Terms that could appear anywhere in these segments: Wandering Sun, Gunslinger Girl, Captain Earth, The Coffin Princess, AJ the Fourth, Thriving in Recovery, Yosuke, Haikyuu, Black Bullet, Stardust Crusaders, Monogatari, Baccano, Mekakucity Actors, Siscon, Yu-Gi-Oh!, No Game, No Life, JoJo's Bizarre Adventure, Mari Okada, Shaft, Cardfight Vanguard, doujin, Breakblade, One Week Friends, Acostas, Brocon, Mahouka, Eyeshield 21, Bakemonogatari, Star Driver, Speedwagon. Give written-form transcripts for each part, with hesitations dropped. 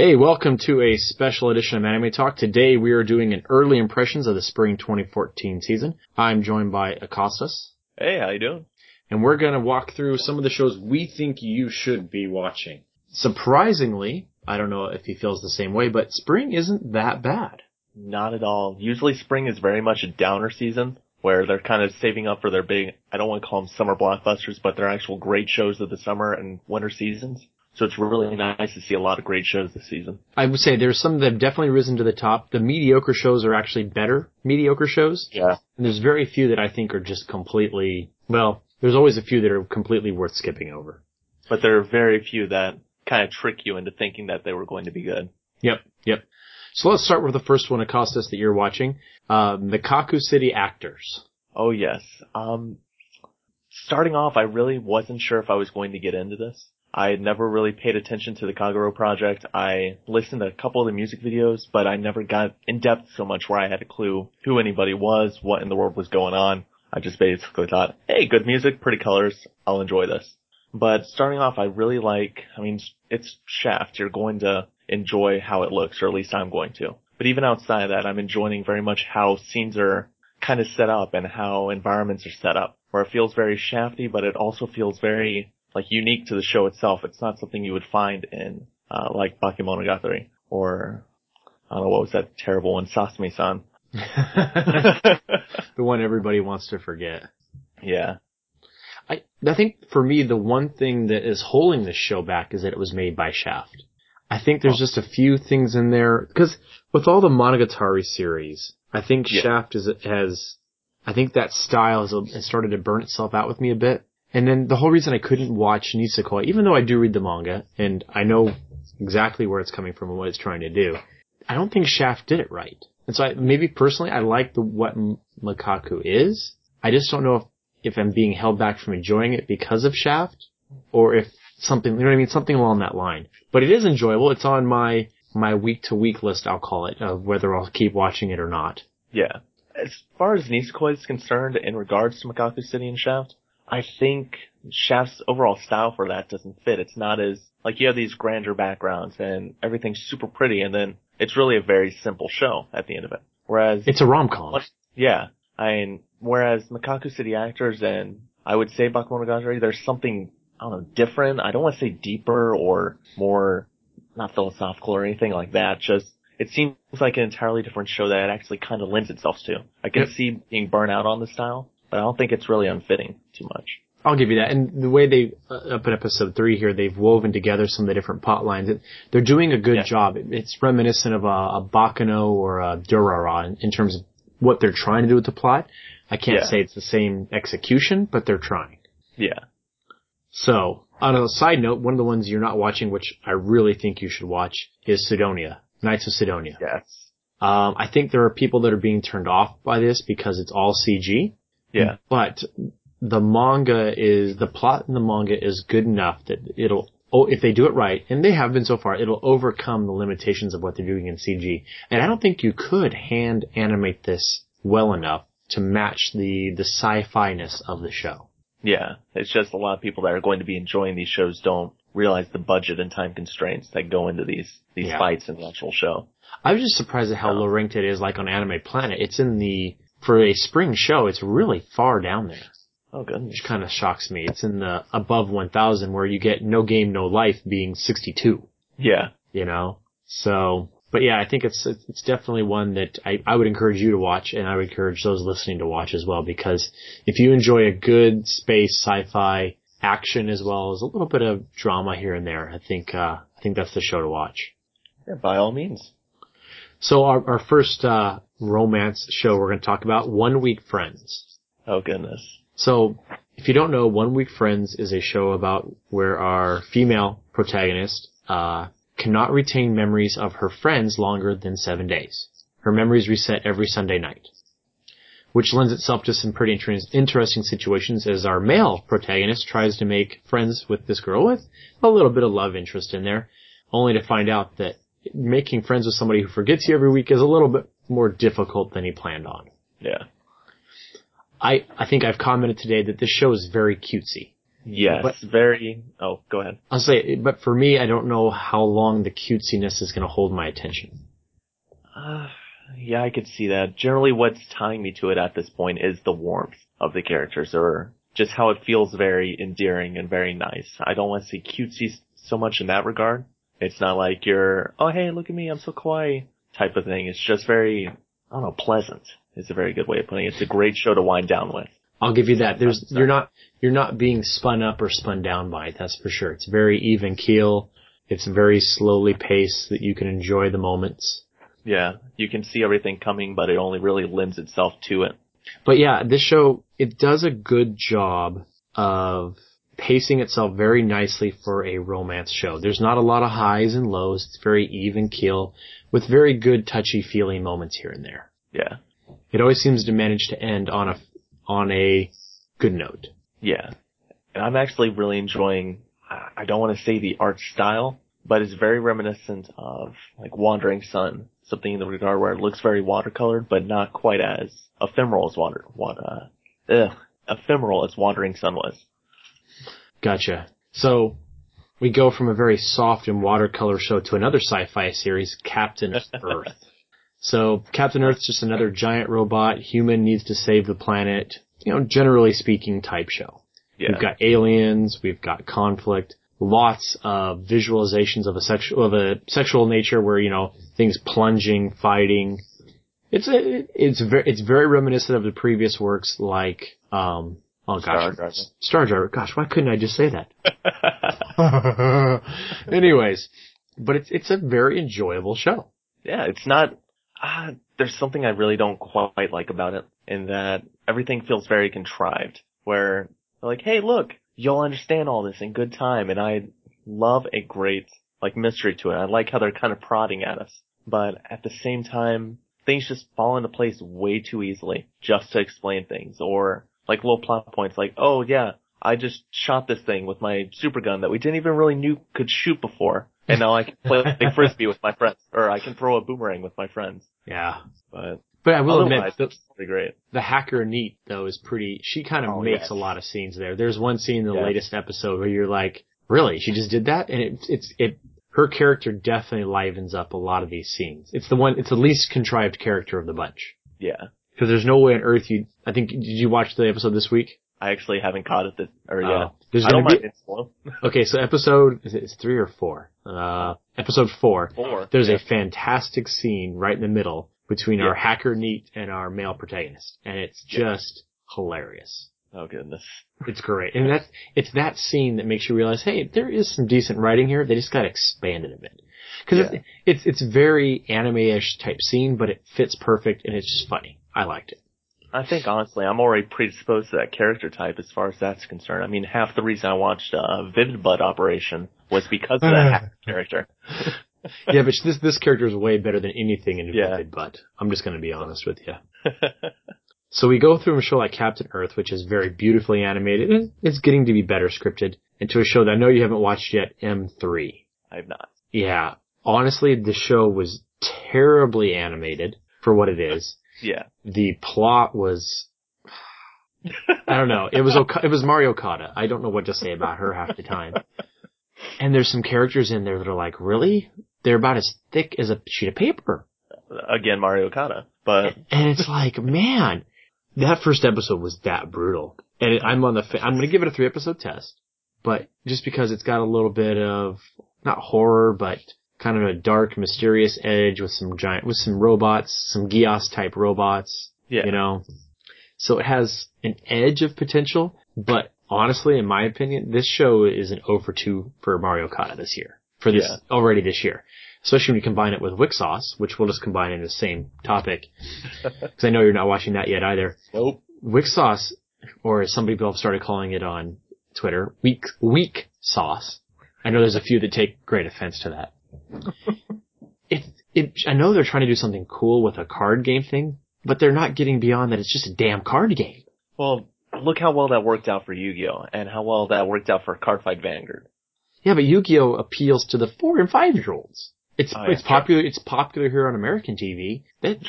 Hey, welcome to a special edition of Anime Talk. Today we are doing an early impressions of the spring 2014 season. I'm joined by Acostas. Hey, how you doing? And we're going to walk through some of the shows we think you should be watching. Surprisingly, I don't know if he feels the same way, but spring isn't that bad. Not at all. Usually spring is very much a downer season, where they're kind of saving up for their big, I don't want to call them summer blockbusters, but they're actual great shows of the summer and winter seasons. So it's really nice to see a lot of great shows this season. I would say there's some that have definitely risen to the top. The mediocre shows are actually better mediocre shows. Yeah. And there's very few that I think are just completely, well, there's always a few that are completely worth skipping over. But there are very few that kind of trick you into thinking that they were going to be good. Yep. So let's start with the first one, Acostas, that you're watching. Mekakucity Actors. Oh, yes. Starting off, I really wasn't sure if I was going to get into this. I had never really paid attention to the Kagero Project. I listened to a couple of the music videos, but I never got in depth so much where I had a clue who anybody was, what in the world was going on. I just basically thought, hey, good music, pretty colors, I'll enjoy this. But starting off, I really like, it's Shaft. You're going to enjoy how it looks, or at least I'm going to. But even outside of that, I'm enjoying very much how scenes are kind of set up and how environments are set up, where it feels very Shafty, but it also feels very unique to the show itself. It's not something you would find in, like Bakemonogatari, or, I don't know, what was that terrible one, Sasame-san. The one everybody wants to forget. Yeah. I think, for me, the one thing that is holding this show back is that it was made by Shaft. I think there's just a few things in there, because with all the Monogatari series, I think Shaft I think that style has started to burn itself out with me a bit. And then the whole reason I couldn't watch Nisekoi, even though I do read the manga, and I know exactly where it's coming from and what it's trying to do, I don't think Shaft did it right. And so maybe personally, I like what Makaku is. I just don't know if I'm being held back from enjoying it because of Shaft, or if something, you know what I mean, something along that line. But it is enjoyable. It's on my week-to-week list, I'll call it, of whether I'll keep watching it or not. Yeah. As far as Nisekoi is concerned, in regards to Mekakucity and Shaft, I think Shaft's overall style for that doesn't fit. It's not as, you have these grander backgrounds and everything's super pretty, and then it's really a very simple show at the end of it. Whereas it's a rom-com. Yeah. Whereas Mekakucity Actors and I would say Bakemonogatari, there's something, different. I don't want to say deeper or more, not philosophical or anything like that. Just, it seems like an entirely different show that it actually kind of lends itself to. I can see being burnt out on the style, but I don't think it's really unfitting too much. I'll give you that. And the way they, up in episode 3 here, they've woven together some of the different plot lines. They're doing a good job. It's reminiscent of a Baccano or a Durara in terms of what they're trying to do with the plot. I can't say it's the same execution, but they're trying. Yeah. So, on a side note, one of the ones you're not watching, which I really think you should watch, is Sidonia. Knights of Sidonia. Yes. I think there are people that are being turned off by this because it's all CG. Yeah. But the plot in the manga is good enough that if they do it right, and they have been so far, it'll overcome the limitations of what they're doing in CG. And I don't think you could hand animate this well enough to match the sci-fi-ness of the show. Yeah. It's just a lot of people that are going to be enjoying these shows don't realize the budget and time constraints that go into these fights in the actual show. I was just surprised at how low ranked it is, on Anime Planet. It's for a spring show, it's really far down there. Oh, goodness. Which kind of shocks me. It's in the above 1,000 where you get No Game, No Life being 62. Yeah. So, but yeah, I think it's definitely one that I would encourage you to watch, and I would encourage those listening to watch as well, because if you enjoy a good space sci-fi action as well as a little bit of drama here and there, I think that's the show to watch. Yeah, by all means. So our first romance show we're going to talk about, One Week Friends. Oh, goodness. So if you don't know, One Week Friends is a show about where our female protagonist cannot retain memories of her friends longer than 7 days. Her memories reset every Sunday night, which lends itself to some pretty interesting situations as our male protagonist tries to make friends with this girl with a little bit of love interest in there, only to find out that making friends with somebody who forgets you every week is a little bit more difficult than he planned on. Yeah. I think I've commented today that this show is very cutesy. Yes, but, very... Oh, go ahead. I'll say, but for me, I don't know how long the cutesiness is going to hold my attention. Yeah, I could see that. Generally, what's tying me to it at this point is the warmth of the characters, or just how it feels very endearing and very nice. I don't want to see cutesy so much in that regard. It's not like you're, oh, hey, look at me, I'm so kawaii type of thing. It's just very, I don't know, pleasant is a very good way of putting it. It's a great show to wind down with. I'll give you that. There's, you're not being spun up or spun down by it. That's for sure. It's very even keel. It's very slowly paced that you can enjoy the moments. Yeah. You can see everything coming, but it only really lends itself to it. But yeah, this show, it does a good job of pacing itself very nicely for a romance show. There's not a lot of highs and lows. It's very even keel with very good touchy-feely moments here and there. Yeah. It always seems to manage to end on a good note. Yeah. And I'm actually really enjoying, I don't want to say the art style, but it's very reminiscent of like Wandering Sun, something in the regard where it looks very watercolored, but not quite as ephemeral as Wandering Sun was. Gotcha. So we go from a very soft and watercolor show to another sci-fi series, Captain Earth. So Captain Earth's just another giant robot, human needs to save the planet, you know, generally speaking type show. Yeah. We've got aliens, we've got conflict, lots of visualizations of a sexual nature where, you know, things plunging, fighting. It's very reminiscent of the previous works like Star Driver. Gosh, why couldn't I just say that? Anyways, but it's a very enjoyable show. Yeah, it's not. There's something I really don't quite like about it, in that everything feels very contrived, where they're like, hey, look, you'll understand all this in good time, and I love a great, like, mystery to it. I like how they're kind of prodding at us, but at the same time, things just fall into place way too easily just to explain things, or, like, little plot points like, oh, yeah, I just shot this thing with my super gun that we didn't even really knew could shoot before. And now I can play like Frisbee with my friends, or I can throw a boomerang with my friends. Yeah. But I will admit, that's pretty great. The hacker Neat, though, is pretty, she kind of makes a lot of scenes there. There's one scene in the latest episode where you're like, really? She just did that? And her character definitely livens up a lot of these scenes. It's the least contrived character of the bunch. Yeah. Because there's no way on earth did you watch the episode this week? I actually haven't caught it yet. It's slow. Okay, so episode, it's 3 or 4? Episode 4. 4. There's a fantastic scene right in the middle between our hacker Neat and our male protagonist. And it's just hilarious. Oh goodness. It's great. And it's that scene that makes you realize, hey, there is some decent writing here. They just got expanded a bit. Cause it's very anime-ish type scene, but it fits perfect and it's just funny. I liked it. I think, honestly, I'm already predisposed to that character type as far as that's concerned. I mean, half the reason I watched Vivid Blood Operation was because of that character. Yeah, but this character is way better than anything in Vivid Blood. I'm just going to be honest with you. So we go through a show like Captain Earth, which is very beautifully animated, and it's getting to be better scripted, and to a show that I know you haven't watched yet, M3. I have not. Yeah. Honestly, the show was terribly animated for what it is. Yeah. The plot was, I don't know. It was Mari Okada. I don't know what to say about her half the time. And there's some characters in there that are like, really? They're about as thick as a sheet of paper. Again, Mari Okada. But and it's like, man, that first episode was that brutal. And I'm going to give it a 3-episode test, but just because it's got a little bit of not horror, but kind of a dark, mysterious edge with some robots, some Gios type robots, you know. So it has an edge of potential, but honestly, in my opinion, this show is an 0 for 2 for Mari Okada this year, already this year. Especially when you combine it with WIXOSS, which we'll just combine in the same topic, because I know you're not watching that yet either. Nope. WIXOSS, or as some people have started calling it on Twitter, weak sauce. I know there's a few that take great offense to that. I know they're trying to do something cool with a card game thing, but they're not getting beyond that it's just a damn card game. Well, look how well that worked out for Yu-Gi-Oh! And how well that worked out for Cardfight Vanguard. Yeah, but Yu-Gi-Oh! Appeals to the 4- and 5-year-olds. It's popular here on American TV.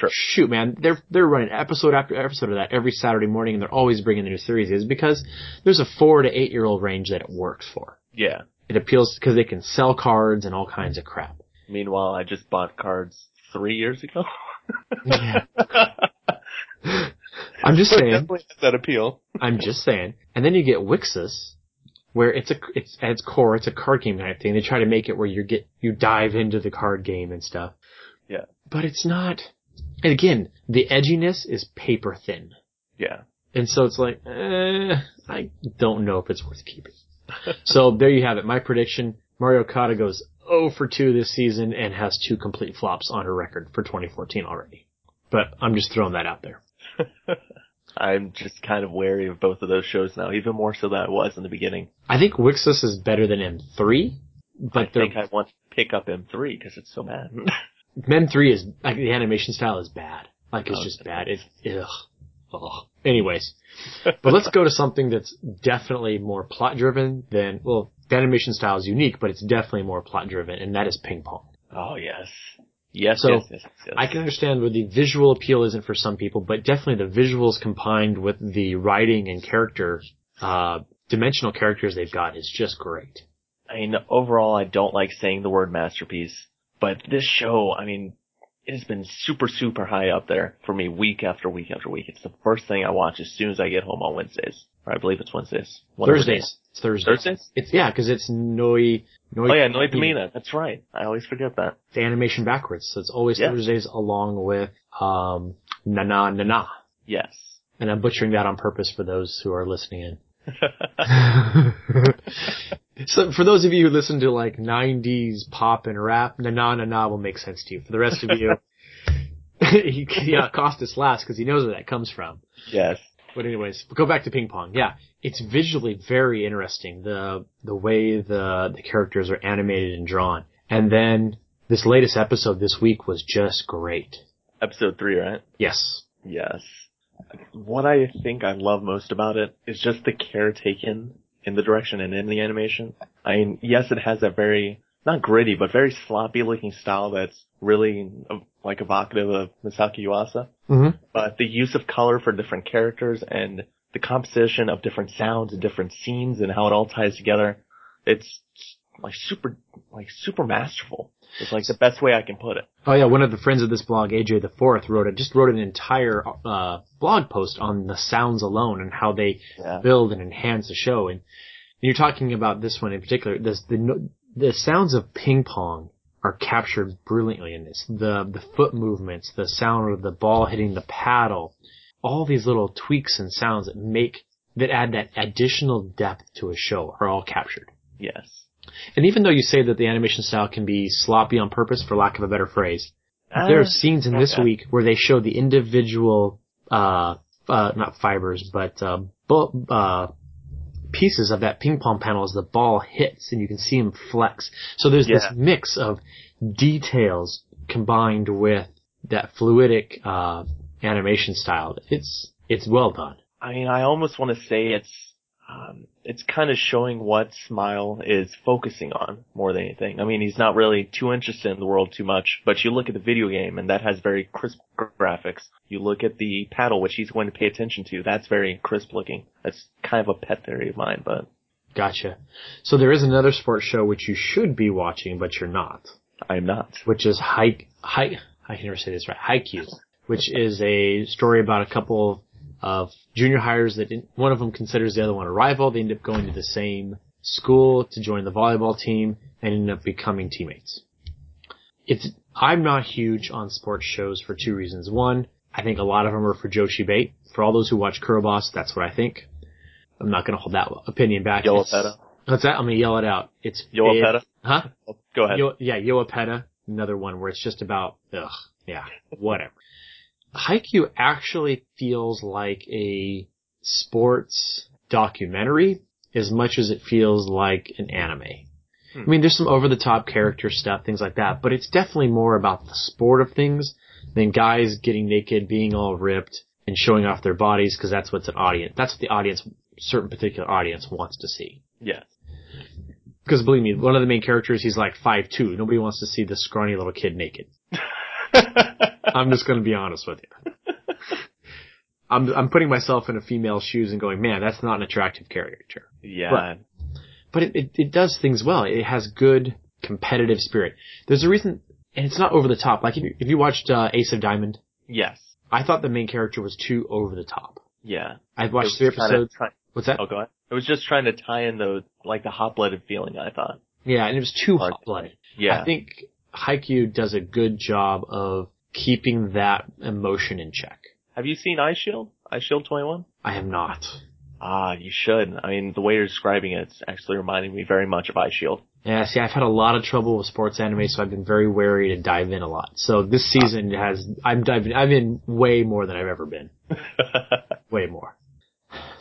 Shoot, man, they're running episode after episode of that every Saturday morning, and they're always bringing the new series. Is because there's a 4 to 8 year old range that it works for. Yeah, it appeals because they can sell cards and all kinds of crap. Meanwhile, I just bought cards 3 years ago. Yeah. I'm just saying. It definitely has that appeal. I'm just saying, and then you get WIXOSS. Where it's at its core, it's a card game kind of thing. They try to make it where you dive into the card game and stuff. Yeah. But it's not, and again, the edginess is paper thin. Yeah. And so it's like, I don't know if it's worth keeping. So there you have it. My prediction, Mari Okada goes 0 for 2 this season and has 2 complete flops on her record for 2014 already. But I'm just throwing that out there. I'm just kind of wary of both of those shows now, even more so than I was in the beginning. I think WIXOSS is better than M3, but I want to pick up M3 because it's so bad. M3 is like the animation style is bad. Like it's just bad. Ugh. Anyways, but let's go to something that's definitely more plot driven than the animation style is unique, but it's definitely more plot driven, and that is ping pong. Oh yes. Yes. I can understand where the visual appeal isn't for some people, but definitely the visuals combined with the writing and dimensional characters they've got is just great. I mean, overall, I don't like saying the word masterpiece, but this show, I mean, it has been super, super high up there for me week after week after week. It's the first thing I watch as soon as I get home on Wednesdays. Or I believe it's Wednesdays. It's Thursdays. Because it's noitaminA. That's right. I always forget that. It's animation backwards, so it's always Thursdays along with na na. Yes. And I'm butchering that on purpose for those who are listening in. So for those of you who listen to like 90s pop and rap, na na na na will make sense to you. For the rest of you, Acostas laughs because he knows where that comes from. Yes. But anyways, go back to ping pong. Yeah, it's visually very interesting, the way the characters are animated and drawn. And then this latest episode this week was just great. Episode 3, right? Yes. What I think I love most about it is just the care taken in the direction and in the animation. I mean, yes, it has a very, not gritty, but very sloppy looking style that's really like evocative of Masaaki Yuasa. Mm-hmm. But the use of color for different characters and the composition of different sounds and different scenes and how it all ties together, it's super masterful. It's like the best way I can put it. Oh yeah, one of the friends of this blog, AJ the Fourth, wrote an entire blog post on the sounds alone and how they build and enhance the show. And you're talking about this one in particular. The sounds of ping pong are captured brilliantly in this. The foot movements, the sound of the ball hitting the paddle, all these little tweaks and sounds that add that additional depth to a show are all captured. Yes. And even though you say that the animation style can be sloppy on purpose, for lack of a better phrase, there are scenes in this week where they show the individual, not fibers, but, pieces of that ping pong panel as the ball hits, and you can see him flex. So there's this mix of details combined with that fluidic animation style. It's well done. I mean, I almost want to say it's kind of showing what Smile is focusing on more than anything. I mean, he's not really too interested in the world too much, but you look at the video game, and that has very crisp graphics. You look at the paddle, which he's going to pay attention to. That's very crisp looking. That's kind of a pet theory of mine, but... Gotcha. So there is another sports show which you should be watching, but you're not. I'm not. Which is Haikyuu, which is a story about a couple of junior hires that one of them considers the other one a rival. They end up going to the same school to join the volleyball team and end up becoming teammates. I'm not huge on sports shows for two reasons. One, I think a lot of them are for Joshi Bate. For all those who watch Kuroboss, that's what I think. I'm not going to hold that opinion back. Yoapeta. What's that? I'm going to yell it out. It's Yoapeta. Huh? Go ahead. Yoapeta. Another one where it's just about, whatever. Haikyuu actually feels like a sports documentary as much as it feels like an anime. I mean, there's some over-the-top character stuff, things like that, but it's definitely more about the sport of things than guys getting naked, being all ripped, and showing off their bodies because that's what the audience, certain particular audience wants to see. Yeah. Because believe me, one of the main characters, he's like 5'2". Nobody wants to see this scrawny little kid naked. I'm just going to be honest with you. I'm putting myself in a female's shoes and going, man, that's not an attractive character. Yeah. But it does things well. It has good competitive spirit. There's a reason, and it's not over the top. Like if you watched Ace of Diamond. Yes. I thought the main character was too over the top. Yeah. I've watched 3 episodes. What's that? Oh, go ahead. It was just trying to tie in the hot-blooded feeling, I thought. Yeah, and it was too hot-blooded. Yeah. I think Haikyuu does a good job of keeping that emotion in check. Have you seen Eye Shield? Eye Shield 21? I have not. Ah, you should. I mean, the way you're describing it's actually reminding me very much of Eye Shield. Yeah, see, I've had a lot of trouble with sports anime, so I've been very wary to dive in a lot. So this season I'm in way more than I've ever been. Way more.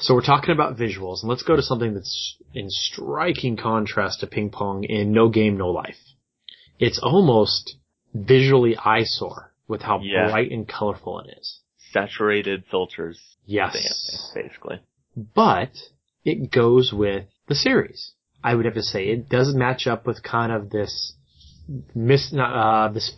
So we're talking about visuals, and let's go to something that's in striking contrast to Ping Pong in No Game, No Life. It's almost visually eyesore with how bright and colorful it is. Saturated filters. Yes. Basically. But it goes with the series. I would have to say it does match up with kind of this this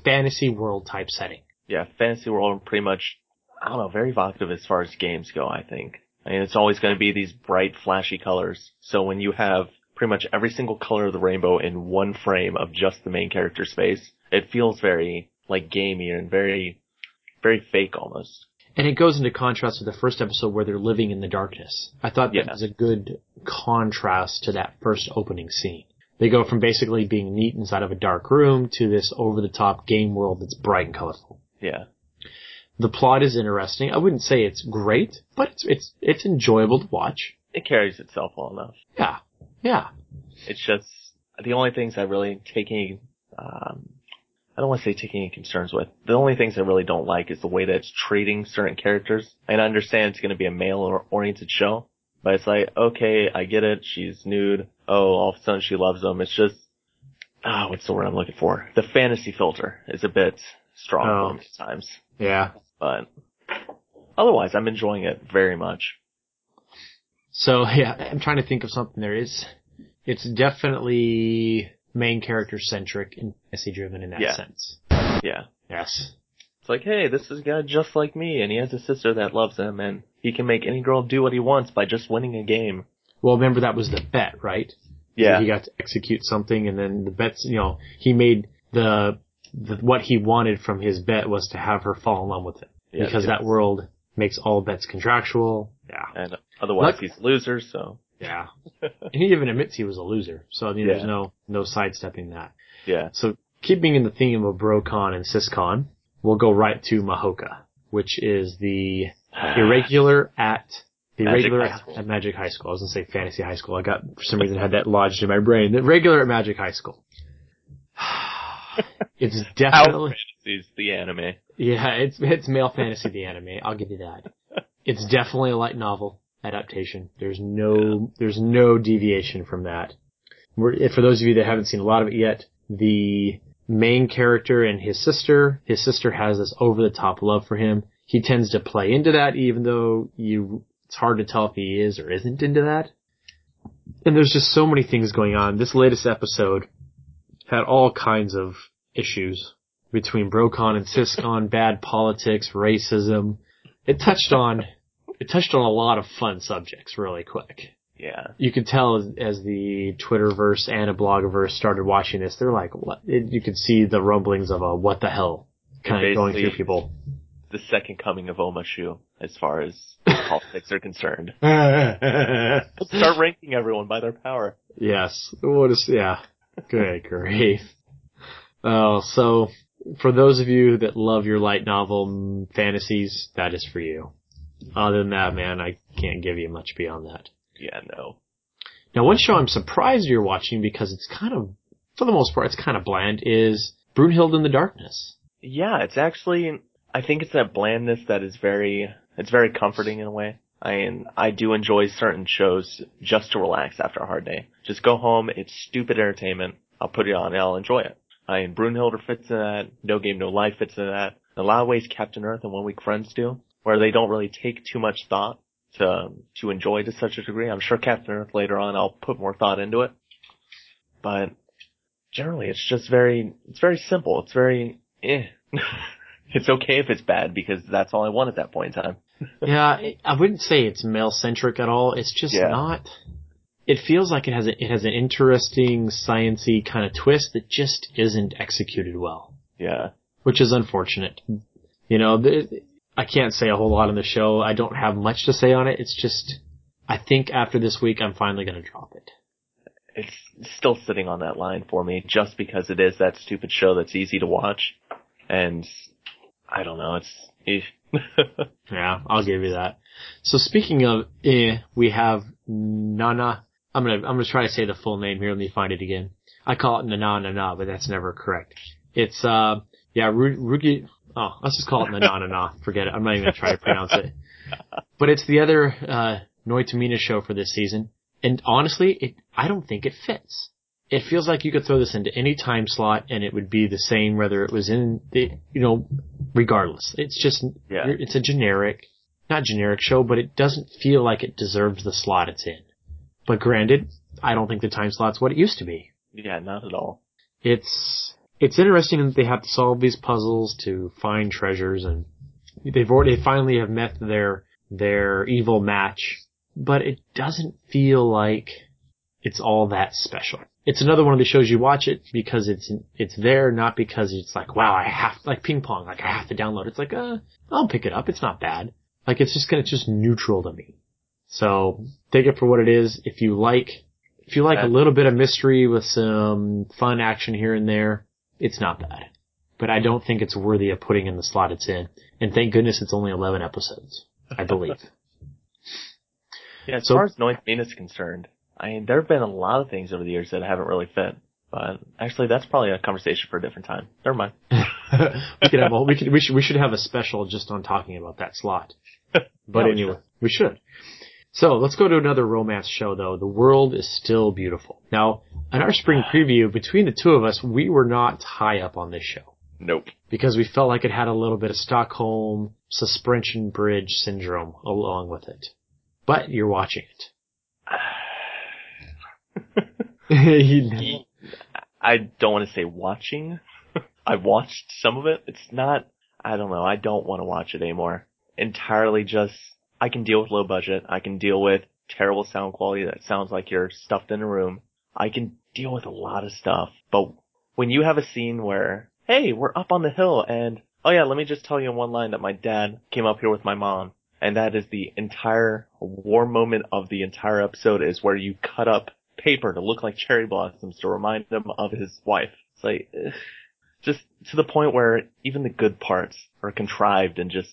fantasy world type setting. Yeah, fantasy world pretty much, I don't know, very evocative as far as games go, I think. I mean, it's always going to be these bright, flashy colors. So when you have pretty much every single color of the rainbow in one frame of just the main character's face, it feels very, like, gamey and very, very fake almost. And it goes into contrast to the first episode where they're living in the darkness. I thought that was a good contrast to that first opening scene. They go from basically being neat inside of a dark room to this over-the-top game world that's bright and colorful. Yeah. The plot is interesting. I wouldn't say it's great, but it's enjoyable to watch. It carries itself well enough. Yeah, yeah. It's just the only things I really I don't want to say taking any concerns with. The only things I really don't like is the way that it's treating certain characters. And I understand it's going to be a male-oriented show, but it's like, okay, I get it. She's nude. Oh, all of a sudden she loves him. It's just, what's the word I'm looking for? The fantasy filter is a bit strong sometimes. Yeah. But otherwise, I'm enjoying it very much. So, yeah, I'm trying to think of something there is. It's definitely main character-centric and fantasy-driven in that sense. Yeah. Yes. It's like, hey, this is a guy just like me, and he has a sister that loves him, and he can make any girl do what he wants by just winning a game. Well, remember, that was the bet, right? Yeah. So he got to execute something, and then the bets, you know, he made what he wanted from his bet was to have her fall in love with him. Yeah, because that world makes all bets contractual. Yeah. And otherwise he's a loser, so. Yeah. And he even admits he was a loser. So, I mean, there's no sidestepping that. Yeah. So, keeping in the theme of Brocon and Siscon, we'll go right to Mahoka, which is the Magic High School. I was going to say Fantasy High School. I got, for some reason, had that lodged in my brain. The regular at Magic High School. It's definitely fantasy, the anime. Yeah, it's male fantasy, the anime. I'll give you that. It's definitely a light novel adaptation. There's no deviation from that. For those of you that haven't seen a lot of it yet, the main character and his sister has this over the top love for him. He tends to play into that, even though it's hard to tell if he is or isn't into that. And there's just so many things going on. This latest episode had all kinds of issues between Brocon and Siscon, bad politics, racism. It touched on a lot of fun subjects really quick. Yeah. You could tell as the Twitterverse and a blogiverse started watching this, they're like, what? You could see the rumblings of a what the hell kind of going through people. The second coming of Omashu as far as politics are concerned. Let's start ranking everyone by their power. Yes. Good grief. So for those of you that love your light novel fantasies, that is for you. Other than that, man, I can't give you much beyond that. Yeah, no. Now, one show I'm surprised you're watching because it's kind of, for the most part, it's kind of bland, is Brunhilde in the Darkness. Yeah, it's actually, I think it's that blandness that is very comforting in a way. I do enjoy certain shows just to relax after a hard day. Just go home. It's stupid entertainment. I'll put it on and I'll enjoy it. Brunhilde fits in that. No Game, No Life fits in that. In a lot of ways, Captain Earth and One Week Friends do, where they don't really take too much thought to enjoy to such a degree. I'm sure Captain Earth later on, I'll put more thought into it. But generally, it's just very simple. It's very, It's okay if it's bad, because that's all I want at that point in time. Yeah, I wouldn't say it's male-centric at all. It's just not. It feels like it has an interesting science-y kind of twist that just isn't executed well. Yeah. Which is unfortunate. You know, I can't say a whole lot on the show. I don't have much to say on it. It's just, I think after this week, I'm finally going to drop it. It's still sitting on that line for me, just because it is that stupid show that's easy to watch. And I don't know, it's... Yeah, I'll give you that. So speaking of we have Nana. I'm gonna try to say the full name here. Let me find it again. I call it Nana, but that's never correct. It's Rugi. Oh, let's just call it Nana. Forget it. I'm not even gonna try to pronounce it. But it's the other noitaminA show for this season, and honestly, I don't think it fits. It feels like you could throw this into any time slot and it would be the same whether it was in the, regardless. It's just, It's a not generic show, but it doesn't feel like it deserves the slot it's in. But granted, I don't think the time slot's what it used to be. Yeah, not at all. It's interesting that they have to solve these puzzles to find treasures, and they finally have met their evil match, but it doesn't feel like it's all that special. It's another one of the shows you watch it because it's there, not because it's like, wow, I have, like Ping Pong, like I have to download. It's like, I'll pick it up. It's not bad. Like it's just neutral to me. So take it for what it is. If you like a little bit of mystery with some fun action here and there, it's not bad. But I don't think it's worthy of putting in the slot it's in. And thank goodness it's only 11 episodes, I believe. Yeah, as far as noitaminA is concerned, I mean, there have been a lot of things over the years that haven't really fit, but actually, that's probably a conversation for a different time. Never mind. We should have a special just on talking about that slot. But no, anyway, we should. So let's go to another romance show, though. The World is Still Beautiful. Now, in our spring preview, between the two of us, we were not high up on this show. Nope. Because we felt like it had a little bit of Stockholm Suspension Bridge syndrome along with it. But you're watching it. I don't want to say watching. I've watched some of it. It's not, I don't know, I don't want to watch it anymore. Entirely just, I can deal with low budget. I can deal with terrible sound quality that sounds like you're stuffed in a room. I can deal with a lot of stuff. But when you have a scene where, hey, we're up on the hill and, oh yeah, let me just tell you in one line that my dad came up here with my mom. And that is the entire warm moment of the entire episode, is where you cut up paper to look like cherry blossoms to remind him of his wife. It's like, just to the point where even the good parts are contrived and just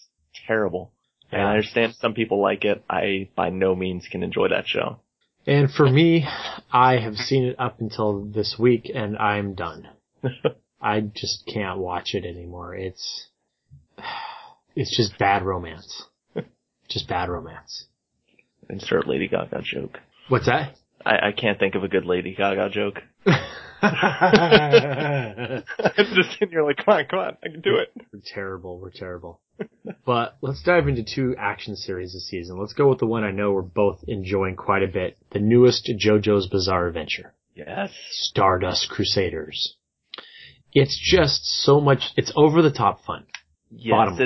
terrible. Yeah. And I understand some people like it. I by no means can enjoy that show. And for me, I have seen it up until this week and I'm done. I just can't watch it anymore. It's just bad romance. Just bad romance. Insert Lady Gaga joke. What's that? I can't think of a good Lady Gaga joke. It's just in here like, come on, I can do it. We're terrible. But let's dive into two action series this season. Let's go with the one I know we're both enjoying quite a bit. The newest JoJo's Bizarre Adventure. Yes. Stardust Crusaders. It's just so much, it's over the top fun. Yes,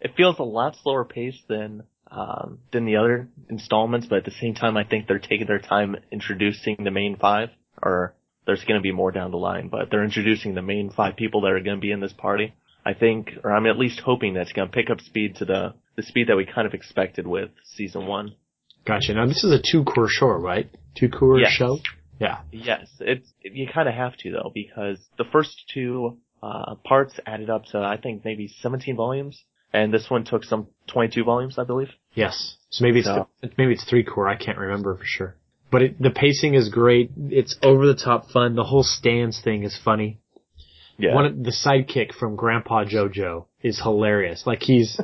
it feels a lot slower paced than the other installments, but at the same time, I think they're taking their time introducing the main five, or there's going to be more down the line, but they're introducing the main five people that are going to be in this party. I think, or I'm at least hoping, that's going to pick up speed to the speed that we kind of expected with season one. Gotcha. Now, this is a two-core show, right? Two-core show? Yeah. Yes. You kind of have to, though, because the first two parts added up to, I think, maybe 17 volumes. And this one took some 22 volumes, I believe. Yes. So maybe it's three-core. I can't remember for sure. But the pacing is great. It's over-the-top fun. The whole stands thing is funny. Yeah. The sidekick from Grandpa JoJo is hilarious. Like he's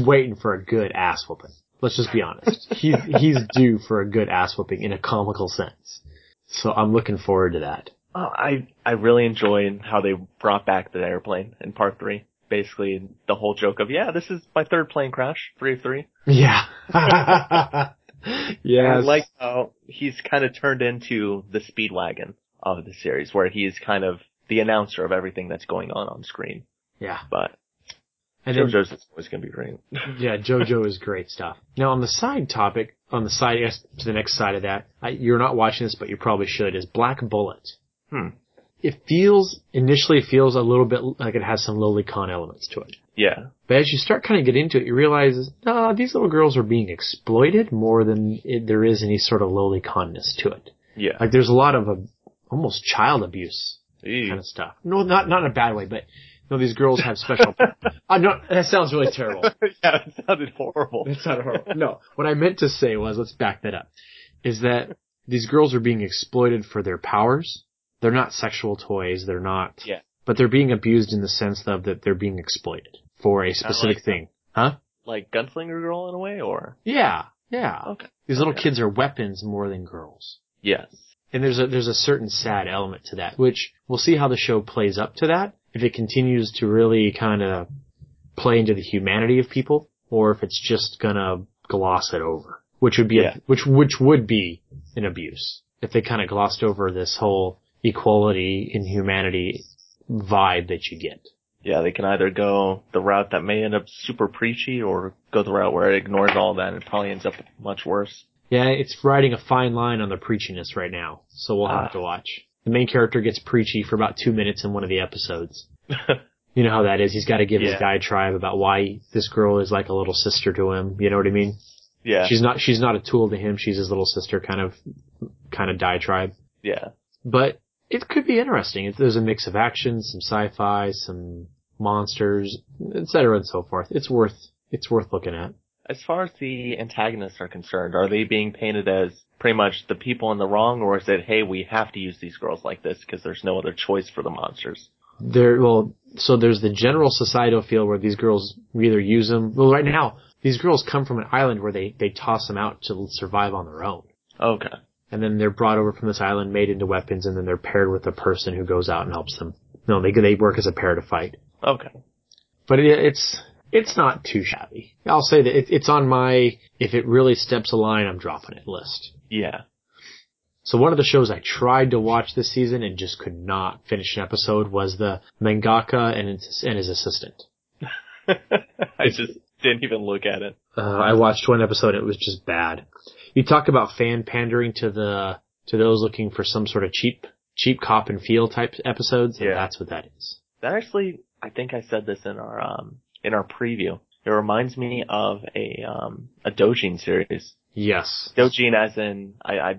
waiting for a good ass whooping. Let's just be honest. He's due for a good ass whooping in a comical sense. So I'm looking forward to that. Oh, I really enjoyed how they brought back the airplane in part 3. Basically the whole joke of, this is my third plane crash, 3 of 3. Yeah. Yeah, I like how he's kind of turned into the speedwagon of the series, where he is kind of the announcer of everything that's going on screen. Yeah. But and JoJo's always going to be great. Yeah, JoJo is great stuff. Now, on the side topic, I guess to the next side of that, you're not watching this, but you probably should, is Black Bullet. It initially feels a little bit like it has some Lolicon elements to it. Yeah. But as you start kind of get into it, you realize, no, these little girls are being exploited more than there is any sort of Loliconness to it. Yeah. Like there's a lot of almost child abuse kind of stuff. No, not in a bad way, but no, these girls have special. No, that sounds really terrible. Yeah, it sounded horrible. It sounded horrible. No, what I meant to say was, let's back that up, is that these girls are being exploited for their powers. They're not sexual toys. They're not. Yeah. But they're being abused in the sense of that they're being exploited for a specific thing. Huh? Like Gunslinger Girl in a way, or? Yeah. Yeah. Okay. These little kids are weapons more than girls. Yes. And there's a certain sad element to that, which we'll see how the show plays up to that. If it continues to really kind of play into the humanity of people, or if it's just gonna gloss it over, which would be, which would be an abuse if they kind of glossed over this whole equality and humanity vibe that you get. Yeah, they can either go the route that may end up super preachy or go the route where it ignores all that and probably ends up much worse. Yeah, it's riding a fine line on the preachiness right now, so we'll have to watch. The main character gets preachy for about 2 minutes in one of the episodes. You know how that is. He's got to give his diatribe about why this girl is like a little sister to him. You know what I mean? Yeah. She's not a tool to him. She's his little sister kind of diatribe. Yeah. But it could be interesting. There's a mix of action, some sci-fi, some monsters, etc. and so forth. It's worth looking at. As far as the antagonists are concerned, are they being painted as pretty much the people in the wrong, or is it, hey, we have to use these girls like this because there's no other choice for the monsters? So there's the general societal feel where these girls either use them. Well, right now, these girls come from an island where they toss them out to survive on their own. Okay. And then they're brought over from this island, made into weapons, and then they're paired with a person who goes out and helps them. No, they work as a pair to fight. Okay. But it's not too shabby. I'll say that it's on my, if it really steps a line, I'm dropping it list. Yeah. So one of the shows I tried to watch this season and just could not finish an episode was the mangaka and his assistant. I just didn't even look at it. I watched one episode. It was just bad. You talk about fan pandering to those looking for some sort of cheap cop and feel type episodes. Yeah. And that's what that is. That actually, I think I said this in our preview. It reminds me of a doujin series. Yes. Doujin as in, I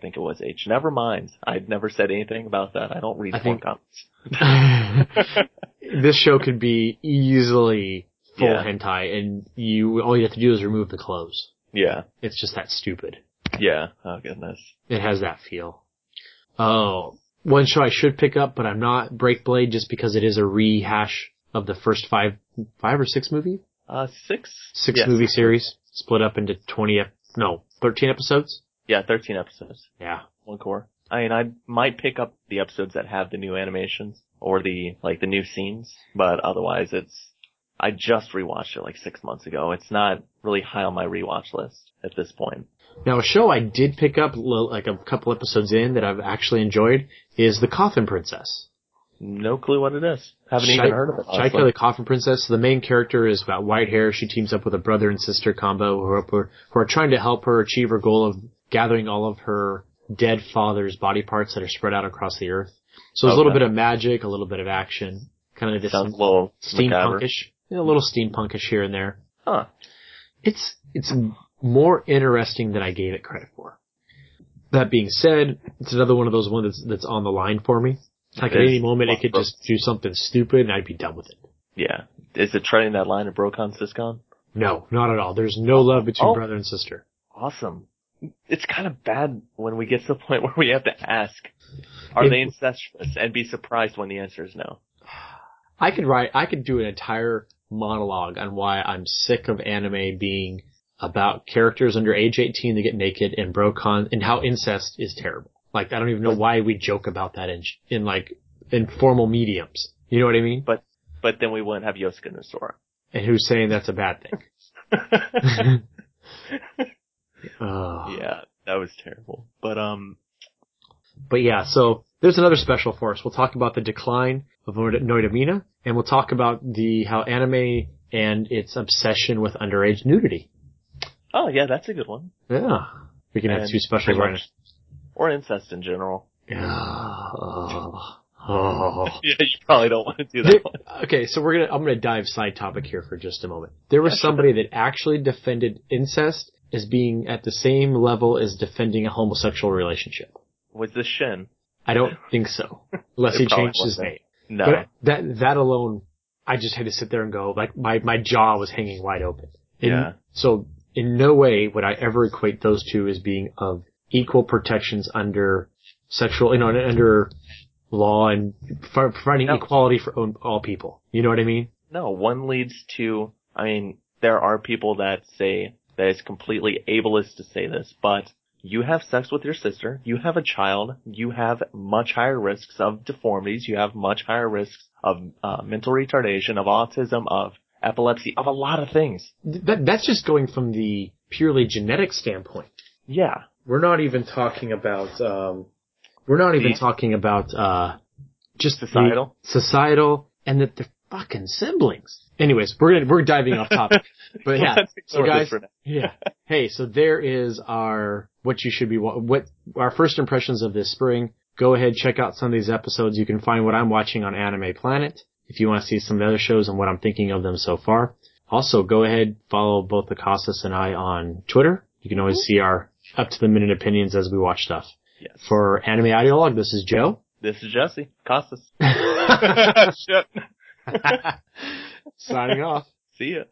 think it was H. Never mind. I'd never said anything about that. I don't read porn comments. This show could be easily full hentai, and all you have to do is remove the clothes. Yeah. It's just that stupid. Yeah. Oh, goodness. It has that feel. Oh, one show I should pick up, but I'm not, Breakblade, just because it is a rehash of the first five or six movie? Six movie series, split up into 13 episodes? Yeah, 13 episodes. Yeah. One core. I mean, I might pick up the episodes that have the new animations, or the new scenes, but otherwise I just rewatched it like 6 months ago. It's not really high on my rewatch list at this point. Now, a show I did pick up like a couple episodes in that I've actually enjoyed is The Coffin Princess. No clue what it is. Haven't even heard of it. Shaika the Coffin Princess. The main character is got white hair. She teams up with a brother and sister combo who are trying to help her achieve her goal of gathering all of her dead father's body parts that are spread out across the earth. So there's a little bit of magic, a little bit of action, kind of this steampunkish. A little steampunkish here and there. Huh. It's more interesting than I gave it credit for. That being said, it's another one of those ones that's on the line for me. Like at any moment it could just do something stupid and I'd be done with it. Yeah. Is it treading that line of Brocon, Siscon? No, not at all. There's no love between brother and sister. Awesome. It's kind of bad when we get to the point where we have to ask, are they incestuous, and be surprised when the answer is no. I could do an entire monologue on why I'm sick of anime being about characters under age 18 that get naked and Brocon, and how incest is terrible. Like, I don't even know why we joke about that in like informal mediums. You know what I mean? But then we wouldn't have Yosuke and Sora. And who's saying that's a bad thing? Yeah, that was terrible. But yeah, so there's another special for us. We'll talk about the decline of noitaminA, and we'll talk about how anime and its obsession with underage nudity. Oh yeah, that's a good one. Yeah. We can have two specials right now. Or incest in general. Yeah. Yeah, you probably don't want to do that one. Okay, so I'm gonna dive side topic here for just a moment. There was somebody that actually defended incest as being at the same level as defending a homosexual relationship. Was this Shin? I don't think so. Unless he changed his name. No. But that alone, I just had to sit there and go, like, my jaw was hanging wide open. Yeah. So in no way would I ever equate those two as being of equal protections under sexual, under law and providing equality for all people. You know what I mean? No, one leads to, I mean, there are people that say that it's completely ableist to say this, but you have sex with your sister, you have a child, you have much higher risks of deformities, you have much higher risks of mental retardation, of autism, of epilepsy, of a lot of things. That's just going from the purely genetic standpoint. Yeah. We're not even talking about, just societal and that they're fucking siblings. Anyways, we're diving off topic. But yeah, so guys, yeah. Hey, so there is our first impressions of this spring. Go ahead, check out some of these episodes. You can find what I'm watching on Anime Planet if you want to see some of the other shows and what I'm thinking of them so far. Also, go ahead, follow both Acostas and I on Twitter. You can always see our up-to-the-minute opinions as we watch stuff. Yes. For Anime Ideologue, this is Joe. This is Jesse. Acostas. Shit. Signing off. See ya.